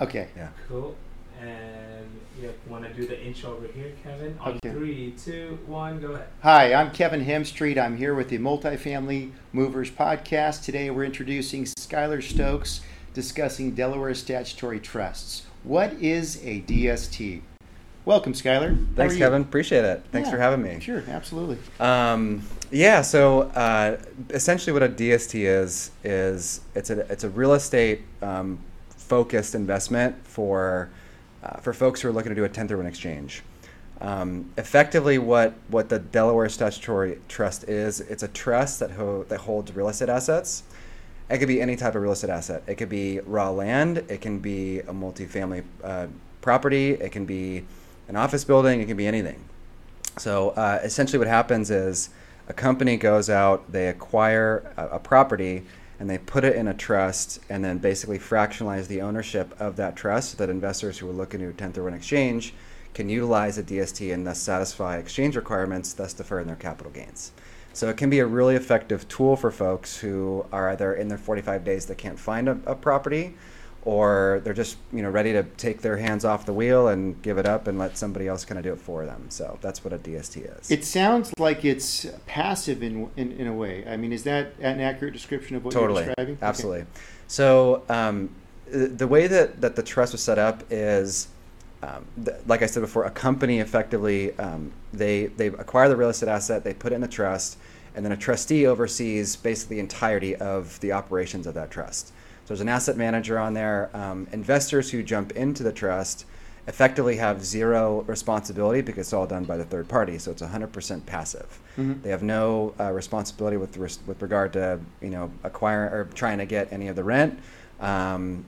Okay. Yeah. Cool. And you want to do the intro over here, Kevin? On okay. 3, 2, 1, go ahead. Hi, I'm Kevin Hemstreet. I'm here with the Multifamily Movers Podcast. Today we're introducing Skylar Stokes, discussing Delaware Statutory Trusts. What is a DST? Welcome, Skylar. Thanks, Kevin. Appreciate it. Thanks for having me. Sure, absolutely. So essentially what a DST is it's a real estate focused investment for folks who are looking to do a 1031 exchange. Effectively, what the Delaware Statutory Trust is, it's a trust that holds real estate assets. It could be any type of real estate asset. It could be raw land. It can be a multifamily property. It can be an office building. It can be anything. So essentially what happens is a company goes out, they acquire a property, and they put it in a trust and then basically fractionalize the ownership of that trust so that investors who are looking to 1031 exchange can utilize a DST and thus satisfy exchange requirements, thus deferring their capital gains. So it can be a really effective tool for folks who are either in their 45 days they can't find a property, or they're just ready to take their hands off the wheel and give it up and let somebody else kind of do it for them. So that's what a DST is. It sounds like it's passive in a way. I mean, is that an accurate description of what you're describing? Totally, absolutely. Okay. So the way that the trust was set up is, like I said before, a company effectively, they acquire the real estate asset, they put it in the trust, and then a trustee oversees basically the entirety of the operations of that trust. So there's an asset manager on there. Investors who jump into the trust effectively have zero responsibility because it's all done by the third party, so it's 100% passive. Mm-hmm. They have no responsibility with regard to acquiring or trying to get any of the rent. No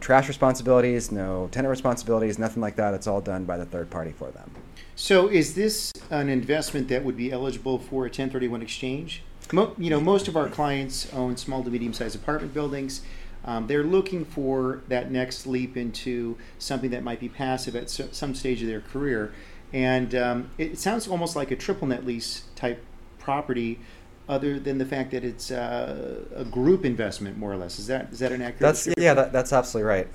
trash responsibilities, no tenant responsibilities, nothing like that. It's all done by the third party for them. So is this an investment that would be eligible for a 1031 exchange? Most of our clients own small to medium-sized apartment buildings. They're looking for that next leap into something that might be passive at some stage of their career. And it sounds almost like a triple net lease type property, other than the fact that it's a group investment, more or less. Is that an accurate description? Yeah, that's absolutely right.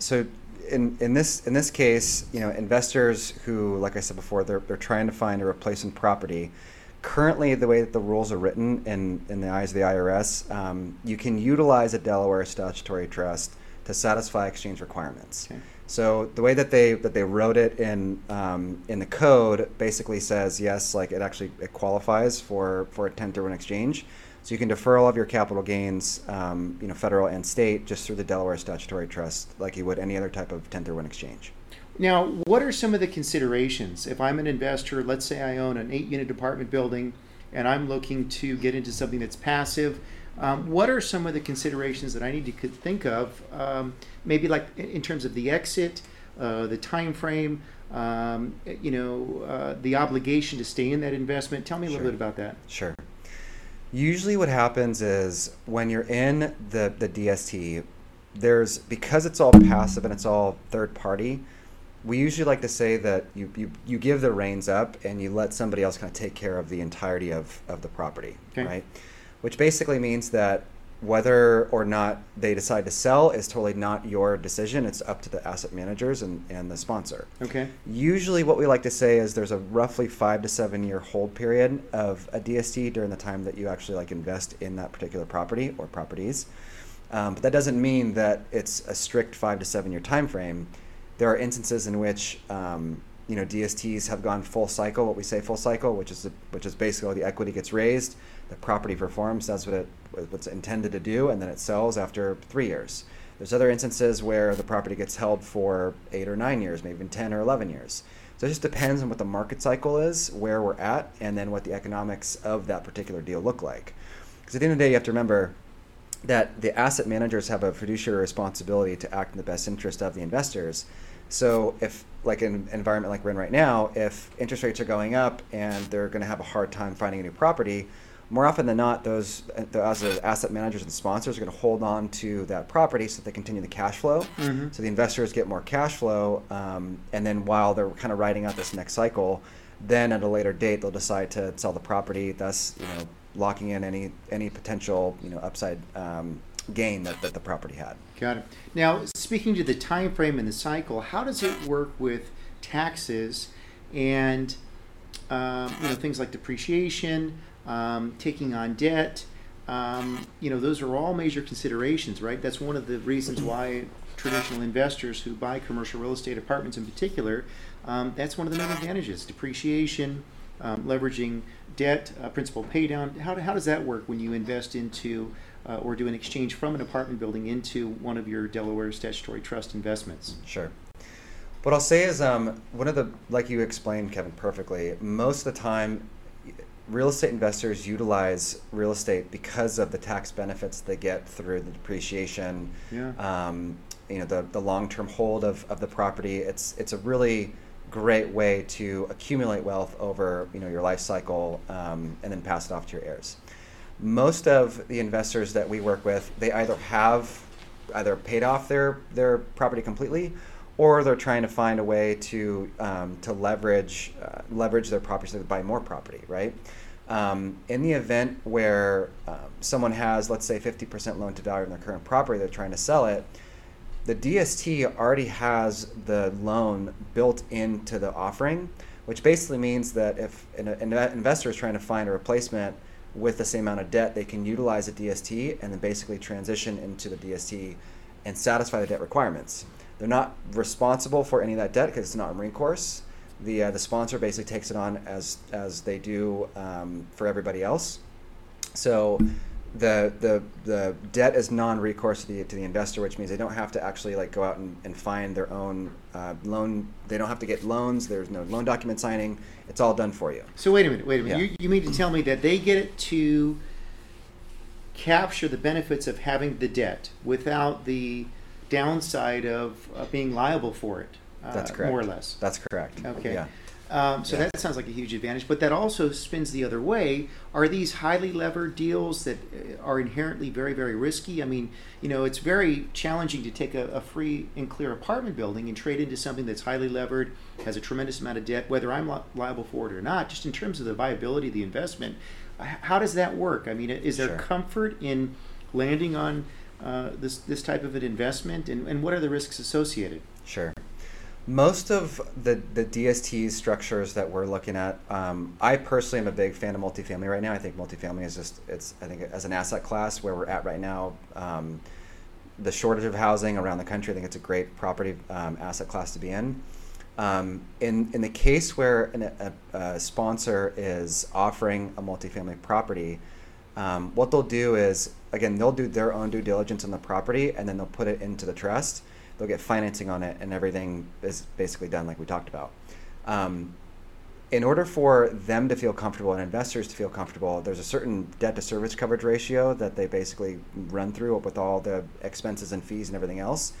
So in this case, investors who, like I said before, they're trying to find a replacement property. Currently, the way that the rules are written in the eyes of the IRS, you can utilize a Delaware statutory trust to satisfy exchange requirements. Okay. So the way that they wrote it in the code basically says yes, like it qualifies for a 1031 exchange. So you can defer all of your capital gains, federal and state, just through the Delaware Statutory Trust, like you would any other type of 1031 exchange. Now, what are some of the considerations if I'm an investor? Let's say I own an 8-unit apartment building, and I'm looking to get into something that's passive. What are some of the considerations that I need to think of, maybe like in terms of the exit, the time frame, the obligation to stay in that investment? Tell me a little bit about that. Sure. Usually what happens is when you're in the DST, because it's all passive and it's all third party, we usually like to say that you give the reins up and you let somebody else kind of take care of the entirety of the property, okay. Right? Which basically means that whether or not they decide to sell is totally not your decision. It's up to the asset managers and the sponsor. Okay. Usually what we like to say is there's a roughly 5 to 7 year hold period of a DST during the time that you actually invest in that particular property or properties. But that doesn't mean that it's a strict 5 to 7 year time frame. There are instances in which DSTs have gone full cycle, what we say full cycle, which is basically the equity gets raised, the property performs, that's what's intended to do, and then it sells after 3 years. There's other instances where the property gets held for 8 or 9 years, maybe even 10 or 11 years. So it just depends on what the market cycle is, where we're at, and then what the economics of that particular deal look like. Because at the end of the day, you have to remember that the asset managers have a fiduciary responsibility to act in the best interest of the investors. So if, like in an environment like we're in right now, if interest rates are going up and they're going to have a hard time finding a new property, more often than not, those asset managers and sponsors are going to hold on to that property so that they continue the cash flow. Mm-hmm. So the investors get more cash flow, and then while they're kind of riding out this next cycle, then at a later date they'll decide to sell the property, thus locking in any potential upside gain that the property had. Got it. Now, speaking to the time frame and the cycle, how does it work with taxes and things like depreciation, taking on debt? Those are all major considerations, right? That's one of the reasons why traditional investors who buy commercial real estate apartments in particular, that's one of the main advantages: depreciation, leveraging debt, principal pay down. How does that work when you invest into or do an exchange from an apartment building into one of your Delaware Statutory Trust investments? Sure. What I'll say is one of the, like you explained, Kevin, perfectly, most of the time real estate investors utilize real estate because of the tax benefits they get through the depreciation, the long-term hold of the property. It's a really great way to accumulate wealth over your life cycle and then pass it off to your heirs. Most of the investors that we work with, they have either paid off their property completely, or they're trying to find a way to leverage their property so they buy more property, right? In the event where someone has, let's say, 50% loan to value on their current property, they're trying to sell it, the DST already has the loan built into the offering, which basically means that if an investor is trying to find a replacement with the same amount of debt, they can utilize the DST and then basically transition into the DST and satisfy the debt requirements. They're not responsible for any of that debt because it's not Marine Corps. The sponsor basically takes it on as they do for everybody else. So the debt is non-recourse to the investor, which means they don't have to actually go out and find their own loan. They don't have to get loans. There's no loan document signing. It's all done for you. So wait a minute. Yeah. You mean to tell me that they get it to capture the benefits of having the debt without the downside of being liable for it? That's correct. More or less. That's correct. Okay. Yeah. That sounds like a huge advantage, but that also spins the other way. Are these highly levered deals that are inherently very, very risky? I mean, it's very challenging to take a free and clear apartment building and trade into something that's highly levered, has a tremendous amount of debt, whether I'm liable for it or not, just in terms of the viability of the investment. How does that work? I mean, is there comfort in landing on this type of an investment, and what are the risks associated? Sure. Most of the DST structures that we're looking at, I personally am a big fan of multifamily right now. I think multifamily is I think as an asset class where we're at right now, the shortage of housing around the country, I think it's a great property asset class to be in. In the case where a sponsor is offering a multifamily property, what they'll do is, again, they'll do their own due diligence on the property and then they'll put it into the trust. They'll get financing on it, and everything is basically done like we talked about. In order for them to feel comfortable and investors to feel comfortable, there's a certain debt-to-service coverage ratio that they basically run through with all the expenses and fees and everything else.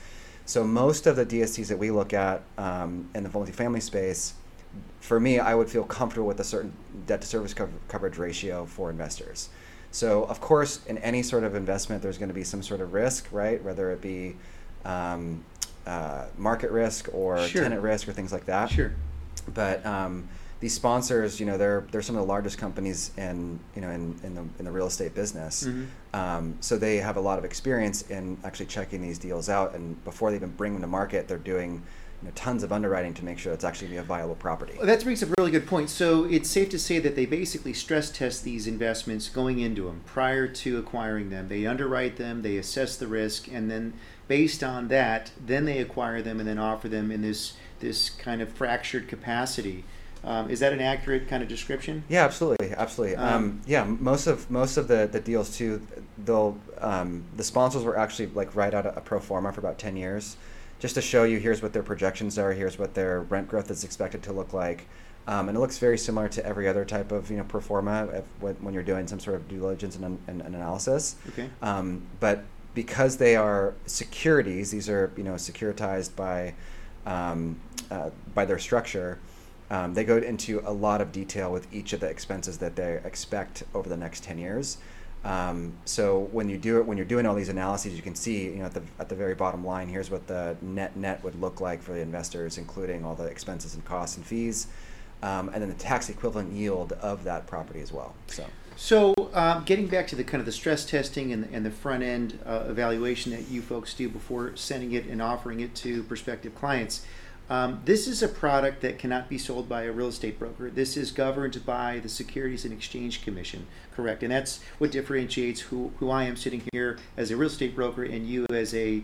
So most of the DSTs that we look at in the multifamily space, for me, I would feel comfortable with a certain debt-to-service coverage ratio for investors. So, of course, in any sort of investment, there's going to be some sort of risk, right? Whether it be market risk or tenant risk or things like that. Sure. But these sponsors, they're some of the largest companies in the real estate business. Mm-hmm. So they have a lot of experience in actually checking these deals out, and before they even bring them to market, they're doing tons of underwriting to make sure it's actually going to be a viable property. Well, that brings up a really good point. So it's safe to say that they basically stress test these investments going into them prior to acquiring them. They underwrite them, they assess the risk, and then based on that, then they acquire them and then offer them in this kind of fractured capacity. Is that an accurate kind of description? Yeah, absolutely. Most of the deals too, they'll the sponsors were actually write out a pro forma for about 10 years. Just to show you, here's what their projections are, here's what their rent growth is expected to look like. And it looks very similar to every other type of pro forma when you're doing some sort of due diligence and analysis. Okay. But because they are securities, these are securitized by their structure, they go into a lot of detail with each of the expenses that they expect over the next 10 years. So when you're doing all these analyses, you can see, at the very bottom line, here's what the net would look like for the investors, including all the expenses and costs and fees, and then the tax equivalent yield of that property as well. So So getting back to the kind of the stress testing and the front end evaluation that you folks do before sending it and offering it to prospective clients, this is a product that cannot be sold by a real estate broker. This is governed by the Securities and Exchange Commission, correct? And that's what differentiates who I am sitting here as a real estate broker and you as a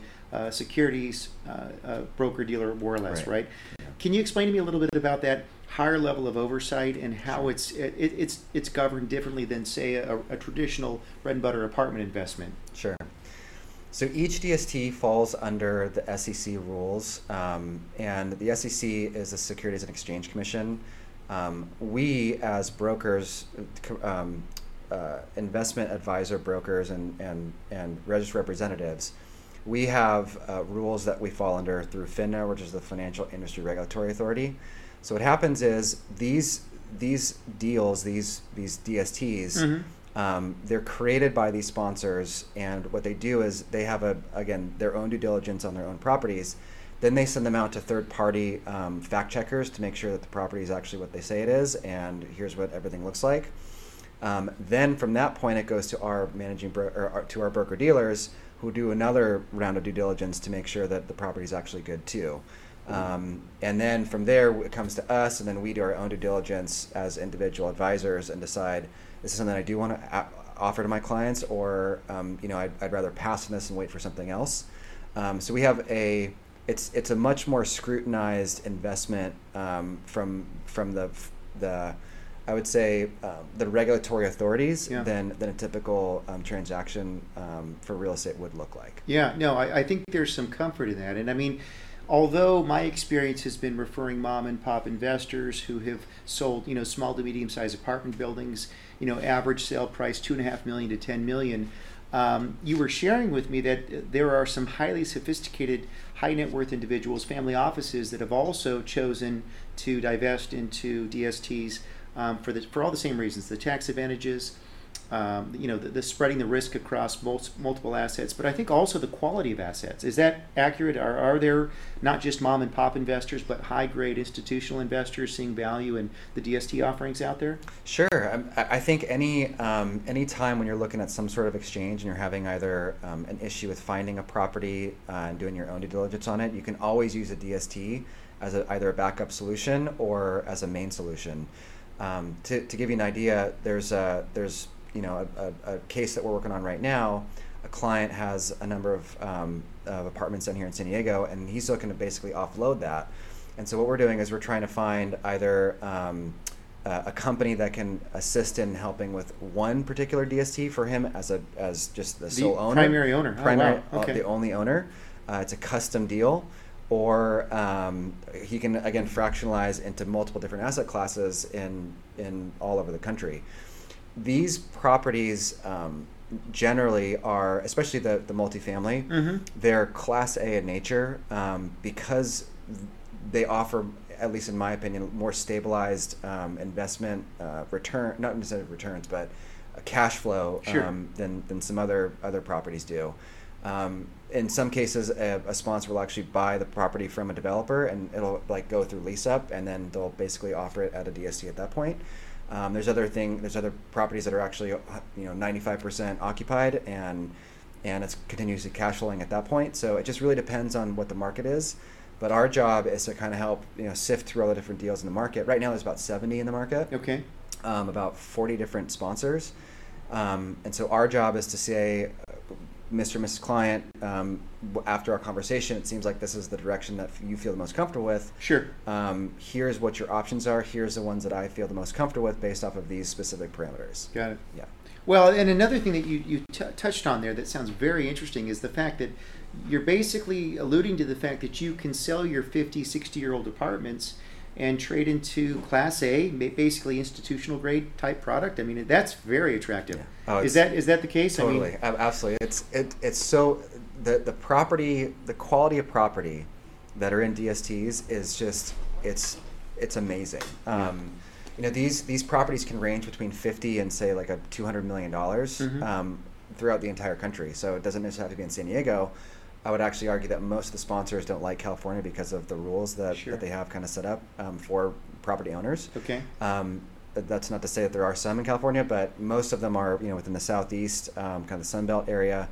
securities broker dealer, more or less, right? Yeah. Can you explain to me a little bit about that higher level of oversight and how it's governed differently than, say, a traditional bread and butter apartment investment? Sure. So each DST falls under the SEC rules, and the SEC is the Securities and Exchange Commission. We, as brokers, investment advisor brokers and registered representatives, we have rules that we fall under through FINRA, which is the Financial Industry Regulatory Authority. So what happens is these deals, these DSTs, they're created by these sponsors, and what they do is they have their own due diligence on their own properties. Then they send them out to third-party fact checkers to make sure that the property is actually what they say it is, and here's what everything looks like. Then from that point, it goes to our to our broker dealers, who do another round of due diligence to make sure that the property is actually good too. And then from there, it comes to us, and then we do our own due diligence as individual advisors and decide, this is something I do want to offer to my clients, or I'd rather pass on this and wait for something else. So we have it's a much more scrutinized investment from the I would say the regulatory authorities than a typical transaction for real estate would look like. Yeah, no, I think there's some comfort in that, and I mean, although my experience has been referring mom and pop investors who have sold, small to medium sized apartment buildings, average sale price $2.5 million to $10 million. You were sharing with me that there are some highly sophisticated, high net worth individuals, family offices that have also chosen to divest into DSTs for all the same reasons: the tax advantages, the spreading the risk across multiple assets, but I think also the quality of assets. Is that accurate? Are there not just mom and pop investors, but high grade institutional investors seeing value in the DST offerings out there? Sure. I think any time when you're looking at some sort of exchange and you're having either an issue with finding a property and doing your own due diligence on it, you can always use a DST as either a backup solution or as a main solution. To give you an idea, there's a case that we're working on right now. A client has a number of apartments down here in San Diego, and he's looking to basically offload that. And so what we're doing is we're trying to find either a company that can assist in helping with one particular DST for him as just the sole owner, primary owner, oh, wow. Okay. The only owner. It's a custom deal, or he can again fractionalize into multiple different asset classes in all over the country. These properties generally are, especially the multifamily, they're Class A in nature because they offer, at least in my opinion, more stabilized investment return, not necessarily returns, but a cash flow than some other properties do. In some cases, a sponsor will actually buy the property from a developer, and it'll go through lease up, and then they'll basically offer it at a DST at that point. There's other properties that are actually 95% occupied, and it's continuously cash flowing at that point. So it just really depends on what the market is. But our job is to kind of help sift through all the different deals in the market. Right now, there's about 70 in the market. Okay. About 40 different sponsors, and so our job is to say, Mr. and Mrs. Client, after our conversation, it seems like this is the direction that you feel the most comfortable with. Sure. Here's what your options are. Here's the ones that I feel the most comfortable with based off of these specific parameters. Got it. Yeah. Well, and another thing that you touched on there that sounds very interesting is the fact that you're basically alluding to the fact that you can sell your 50, 60-year-old apartments and trade into Class A, basically institutional grade type product. I mean, that's very attractive. Yeah. Oh, is that the case? Totally, absolutely. It's so the property, the quality of property that are in DSTs is just it's amazing. These properties can range between 50 and say like a $200 million throughout the entire country. So it doesn't necessarily have to be in San Diego. I would actually argue that most of the sponsors don't like California because of the rules that they have kind of set up for property owners. Okay. that's not to say that there are some in California, but most of them are, you know, within the Southeast, kind of the Sun Belt area,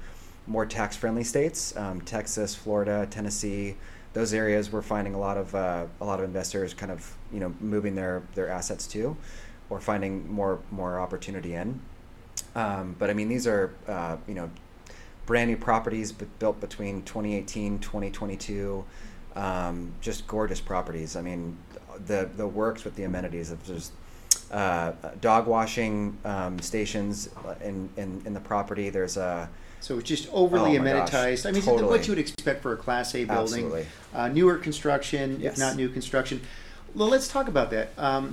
more tax-friendly states, Texas, Florida, Tennessee. Those areas we're finding a lot of investors kind of, you know, moving their assets to, or finding more opportunity in. But I mean, these are you know, brand new properties built between 2018, 2022, just gorgeous properties. I mean, the works with the amenities of just dog washing stations in the property. There's a So it's just overly amenitized. Gosh, I mean, totally. What you would expect for a Class A building. Absolutely. Newer construction, yes. If not new construction. Well, let's talk about that.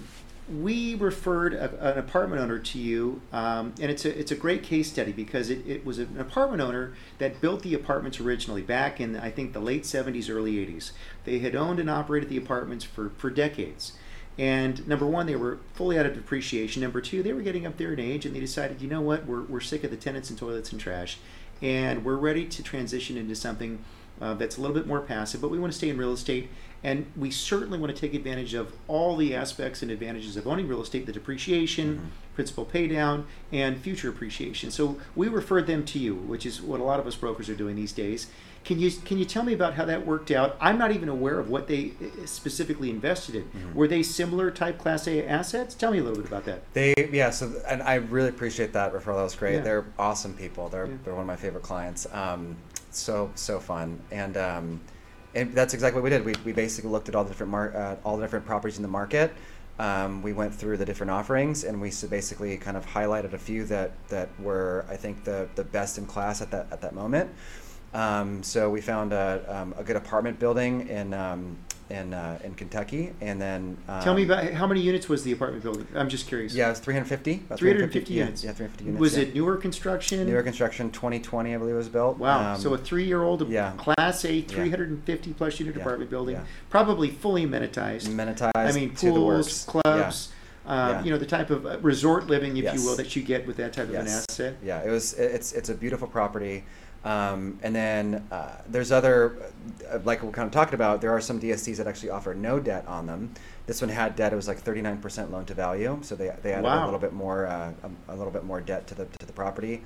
We referred an apartment owner to you, and it's a great case study because it was an apartment owner that built the apartments originally back in, I think, the late 70s, early 80s. They had owned and operated the apartments for decades. And number one, they were fully out of depreciation. Number two, they were getting up there in age, and they decided, you know what, we're sick of the tenants and toilets and trash, and we're ready to transition into something that's a little bit more passive, but we want to stay in real estate, and we certainly want to take advantage of all the aspects and advantages of owning real estate, the depreciation, principal pay down, and future appreciation. So we referred them to you, which is what a lot of us brokers are doing these days. Can you tell me about how that worked out? I'm not even aware of what they specifically invested in. Were they similar type Class A assets? Tell me a little bit about that. And I really appreciate that referral. That was great. Yeah. They're awesome people. They're one of my favorite clients. So fun. And that's exactly what we did. We basically looked at all the different properties in the market. We went through the different offerings, and we basically kind of highlighted a few that were, I think, the best in class at that moment. So we found a good apartment building in Kentucky, and then tell me about how many units was the apartment building? I'm just curious. Yeah, it was 350 units. Yeah, 350 units. Was it newer construction? Newer construction, 2020, I believe it was built. Wow. So a 3-year-old Class A, 350 plus unit apartment building, probably fully amenitized. I mean, pools, clubs. Yeah. You know, the type of resort living, if you will, that you get with that type of an asset. Yeah, it's a beautiful property. And then there's other, like we're kind of talking about, there are some DSTs that actually offer no debt on them. This one had debt. It was like 39% loan to value, so they added a little bit more debt to the property,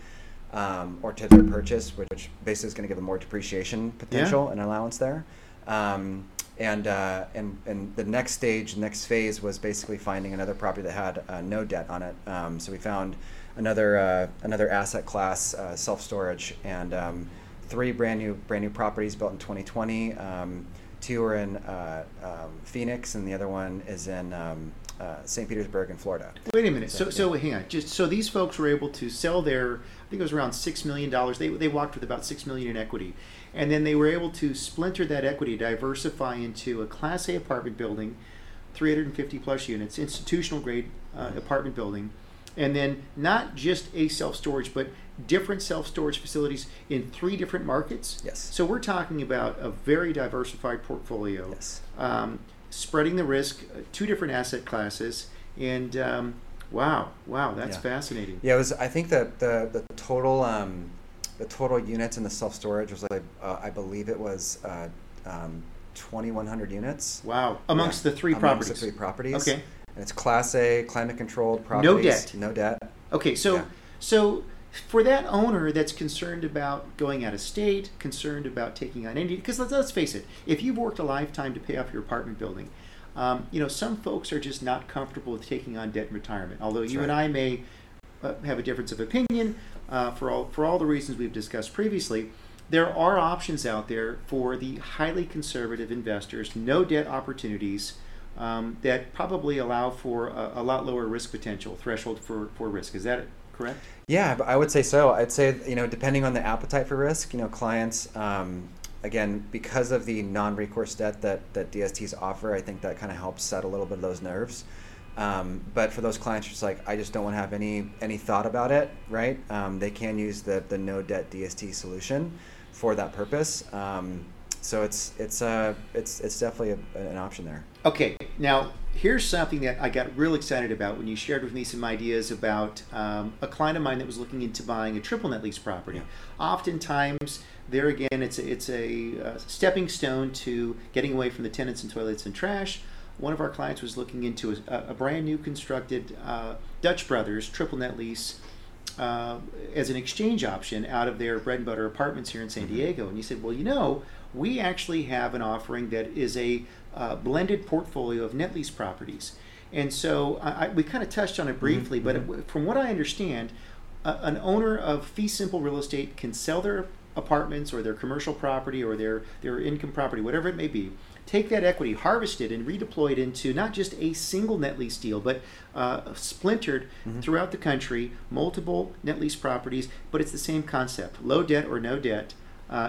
or to their purchase, which basically is going to give them more depreciation potential and allowance there. And the next phase was basically finding another property that had no debt on it. So we found another asset class, self-storage, and three brand new properties built in 2020. Two are in Phoenix, and the other one is in St. Petersburg in Florida. Wait a minute. So hang on. Just so these folks were able to sell their, I think it was around $6 million. They walked with about $6 million in equity. And then they were able to splinter that equity, diversify into a Class A apartment building, 350 plus units, institutional grade apartment building. And then not just a self-storage, but different self-storage facilities in 3 different markets. Yes. So we're talking about a very diversified portfolio. Yes. Spreading the risk, 2 different asset classes, and wow, that's fascinating. Yeah, it was. I think that the total units in the self-storage was like I believe it was 2,100 units. Wow, amongst the 3 properties. Amongst the 3 properties. Okay. And it's Class A, climate-controlled properties. No debt. Okay, so for that owner that's concerned about going out of state, concerned about taking on any, because let's face it, if you've worked a lifetime to pay off your apartment building, you know, some folks are just not comfortable with taking on debt in retirement. Although that's you right. and I may have a difference of opinion for all the reasons we've discussed previously. There are options out there for the highly conservative investors, no debt opportunities. That probably allow for a lot lower risk potential, threshold for risk. Is that correct? Yeah, I would say so. I'd say, you know, depending on the appetite for risk, you know, clients, again, because of the non-recourse debt that DSTs offer, I think that kind of helps set a little bit of those nerves. But for those clients, just like, I just don't want to have any thought about it, right? They can use the no debt DST solution for that purpose. So it's definitely an option there. Okay, now here's something that I got real excited about when you shared with me some ideas about a client of mine that was looking into buying a triple net lease property. Yeah. Oftentimes, there again, it's a stepping stone to getting away from the tenants and toilets and trash. one of our clients was looking into a brand new constructed Dutch Brothers triple net lease as an exchange option out of their bread and butter apartments here in San Diego. And he said, well, you know, we actually have an offering that is a blended portfolio of net lease properties. And so we kind of touched on it briefly, but from what I understand, an owner of fee simple real estate can sell their apartments or their commercial property or their income property, whatever it may be, take that equity, harvest it, and redeploy it into not just a single net lease deal, but splintered throughout the country, multiple net lease properties, but it's the same concept, low debt or no debt.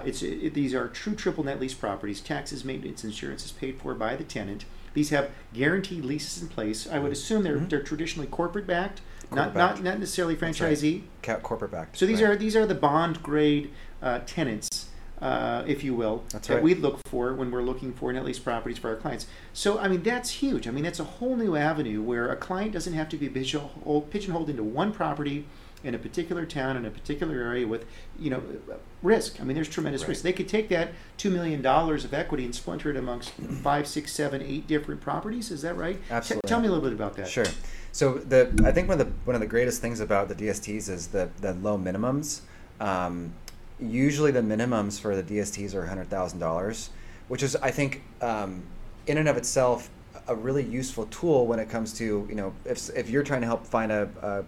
These are true triple net lease properties. Taxes, maintenance, insurance is paid for by the tenant. These have guaranteed leases in place. I would assume they're traditionally corporate-backed, not necessarily franchisee. Right. Corporate-backed. So these are the bond grade tenants, if you will, that we look for when we're looking for net lease properties for our clients. So I mean that's huge. I mean that's a whole new avenue where a client doesn't have to be pigeonholed into one property in a particular town in a particular area with risk. I mean there's tremendous risk. They could take that $2 million of equity and splinter it amongst 5, 6, 7, 8 different properties. Is that right? Absolutely. Tell me a little bit about that. Sure. So I think one of the greatest things about the DSTs is the low minimums. Usually the minimums for the DSTs are $100,000, which is I think in and of itself a really useful tool when it comes to if you're trying to help find a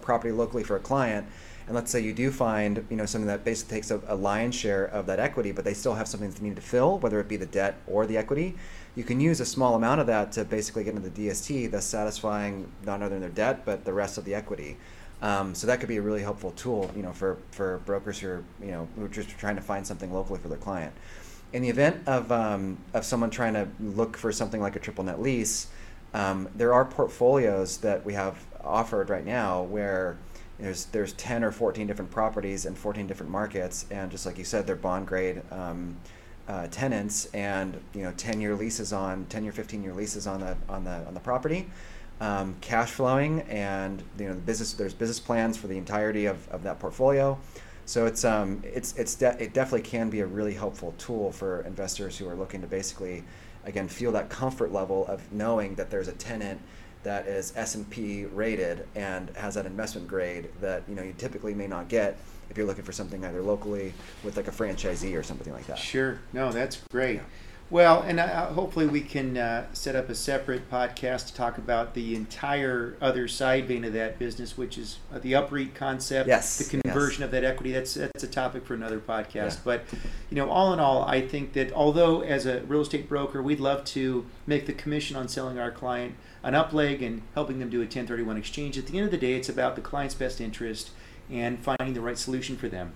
property locally for a client, and let's say you do find something that basically takes a lion's share of that equity, but they still have something that they need to fill, whether it be the debt or the equity. You can use a small amount of that to basically get into the DST, thus satisfying not only their debt but the rest of the equity. So that could be a really helpful tool, for brokers who are just trying to find something locally for their client. In the event of someone trying to look for something like a triple net lease, there are portfolios that we have offered right now where there's 10 or 14 different properties in 14 different markets, and just like you said, they're bond grade tenants, and 10-year, 15-year leases on the property. Cash flowing, and there's business plans for the entirety of that portfolio, so it definitely can be a really helpful tool for investors who are looking to basically again feel that comfort level of knowing that there's a tenant that is S&P rated and has that investment grade that you typically may not get if you're looking for something either locally with like a franchisee or something like that. Sure, no, that's great. Yeah. Well, and hopefully we can set up a separate podcast to talk about the entire other side vein of that business, which is the UPREIT concept, the conversion of that equity. That's a topic for another podcast. Yeah. But, all in all, I think that although as a real estate broker, we'd love to make the commission on selling our client an upleg and helping them do a 1031 exchange, at the end of the day, it's about the client's best interest and finding the right solution for them.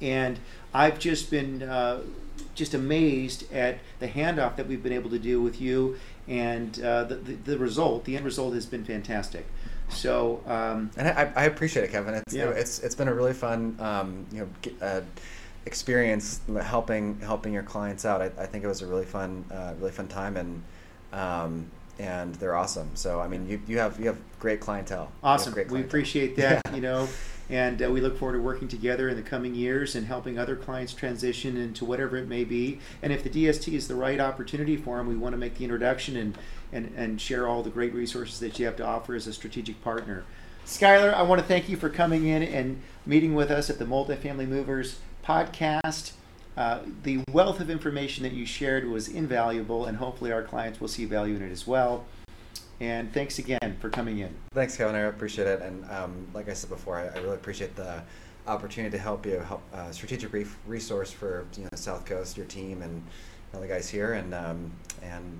And I've just been just amazed at the handoff that we've been able to do with you, and the end result has been fantastic. So and I appreciate it, Kevin. It's been a really fun experience helping your clients out. I think it was a really fun time, and they're awesome. So I mean you have great clientele. Awesome. Great clientele. We appreciate that. Yeah. And we look forward to working together in the coming years and helping other clients transition into whatever it may be. And if the DST is the right opportunity for them, we want to make the introduction and share all the great resources that you have to offer as a strategic partner. Skylar, I want to thank you for coming in and meeting with us at the Multifamily Movers podcast. The wealth of information that you shared was invaluable, and hopefully our clients will see value in it as well. And thanks again for coming in. Thanks, Kevin. I appreciate it. And like I said before, I really appreciate the opportunity to help you, strategic resource for South Coast, your team, and all the guys here. And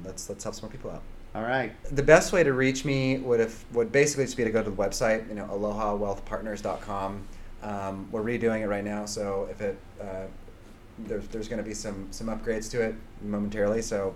let's help some more people out. All right. The best way to reach me would basically just be to go to the website, AlohaWealthPartners.com. We're redoing it right now, so if it there's going to be some upgrades to it momentarily. So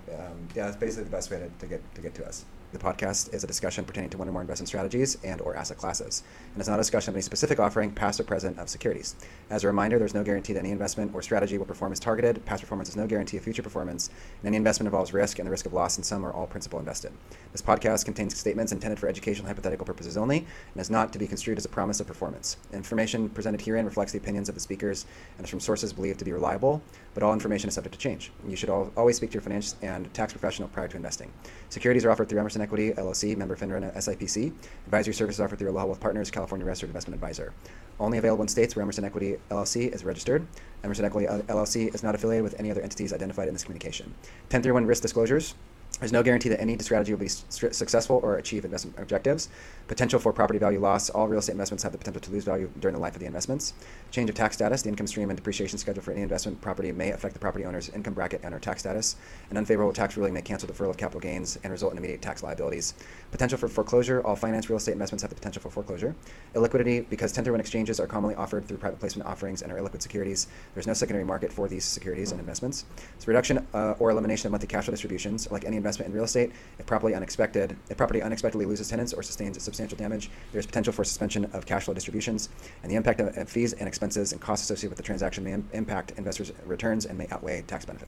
that's basically the best way to get to us. The podcast is a discussion pertaining to one or more investment strategies and or asset classes, and is not a discussion of any specific offering, past or present, of securities. As a reminder, there's no guarantee that any investment or strategy will perform as targeted. Past performance is no guarantee of future performance, and any investment involves risk and the risk of loss in some or all principal invested. This podcast contains statements intended for educational hypothetical purposes only, and is not to be construed as a promise of performance. The information presented herein reflects the opinions of the speakers and is from sources believed to be reliable, but all information is subject to change. You should always speak to your financial and tax professional prior to investing. Securities are offered through Emerson Equity, LLC, member FINRA and SIPC. Advisory services offered through Aloha Wealth Partners, California Registered Investment Advisor. Only available in states where Emerson Equity, LLC is registered. Emerson Equity, LLC is not affiliated with any other entities identified in this communication. 1031 risk disclosures. There's no guarantee that any strategy will be successful or achieve investment objectives. Potential for property value loss. All real estate investments have the potential to lose value during the life of the investments. Change of tax status. The income stream and depreciation schedule for any investment property may affect the property owner's income bracket and/or tax status. An unfavorable tax ruling may cancel deferral of capital gains and result in immediate tax liabilities. Potential for foreclosure. All finance real estate investments have the potential for foreclosure. Illiquidity. Because 1031 exchanges are commonly offered through private placement offerings and are illiquid securities, there's no secondary market for these securities and investments. So reduction or elimination of monthly cash flow distributions. Like any investment in real estate, if property unexpectedly loses tenants or sustains substantial damage, there's potential for suspension of cash flow distributions, and the impact of fees and expenses and costs associated with the transaction may impact investors' returns and may outweigh tax benefits.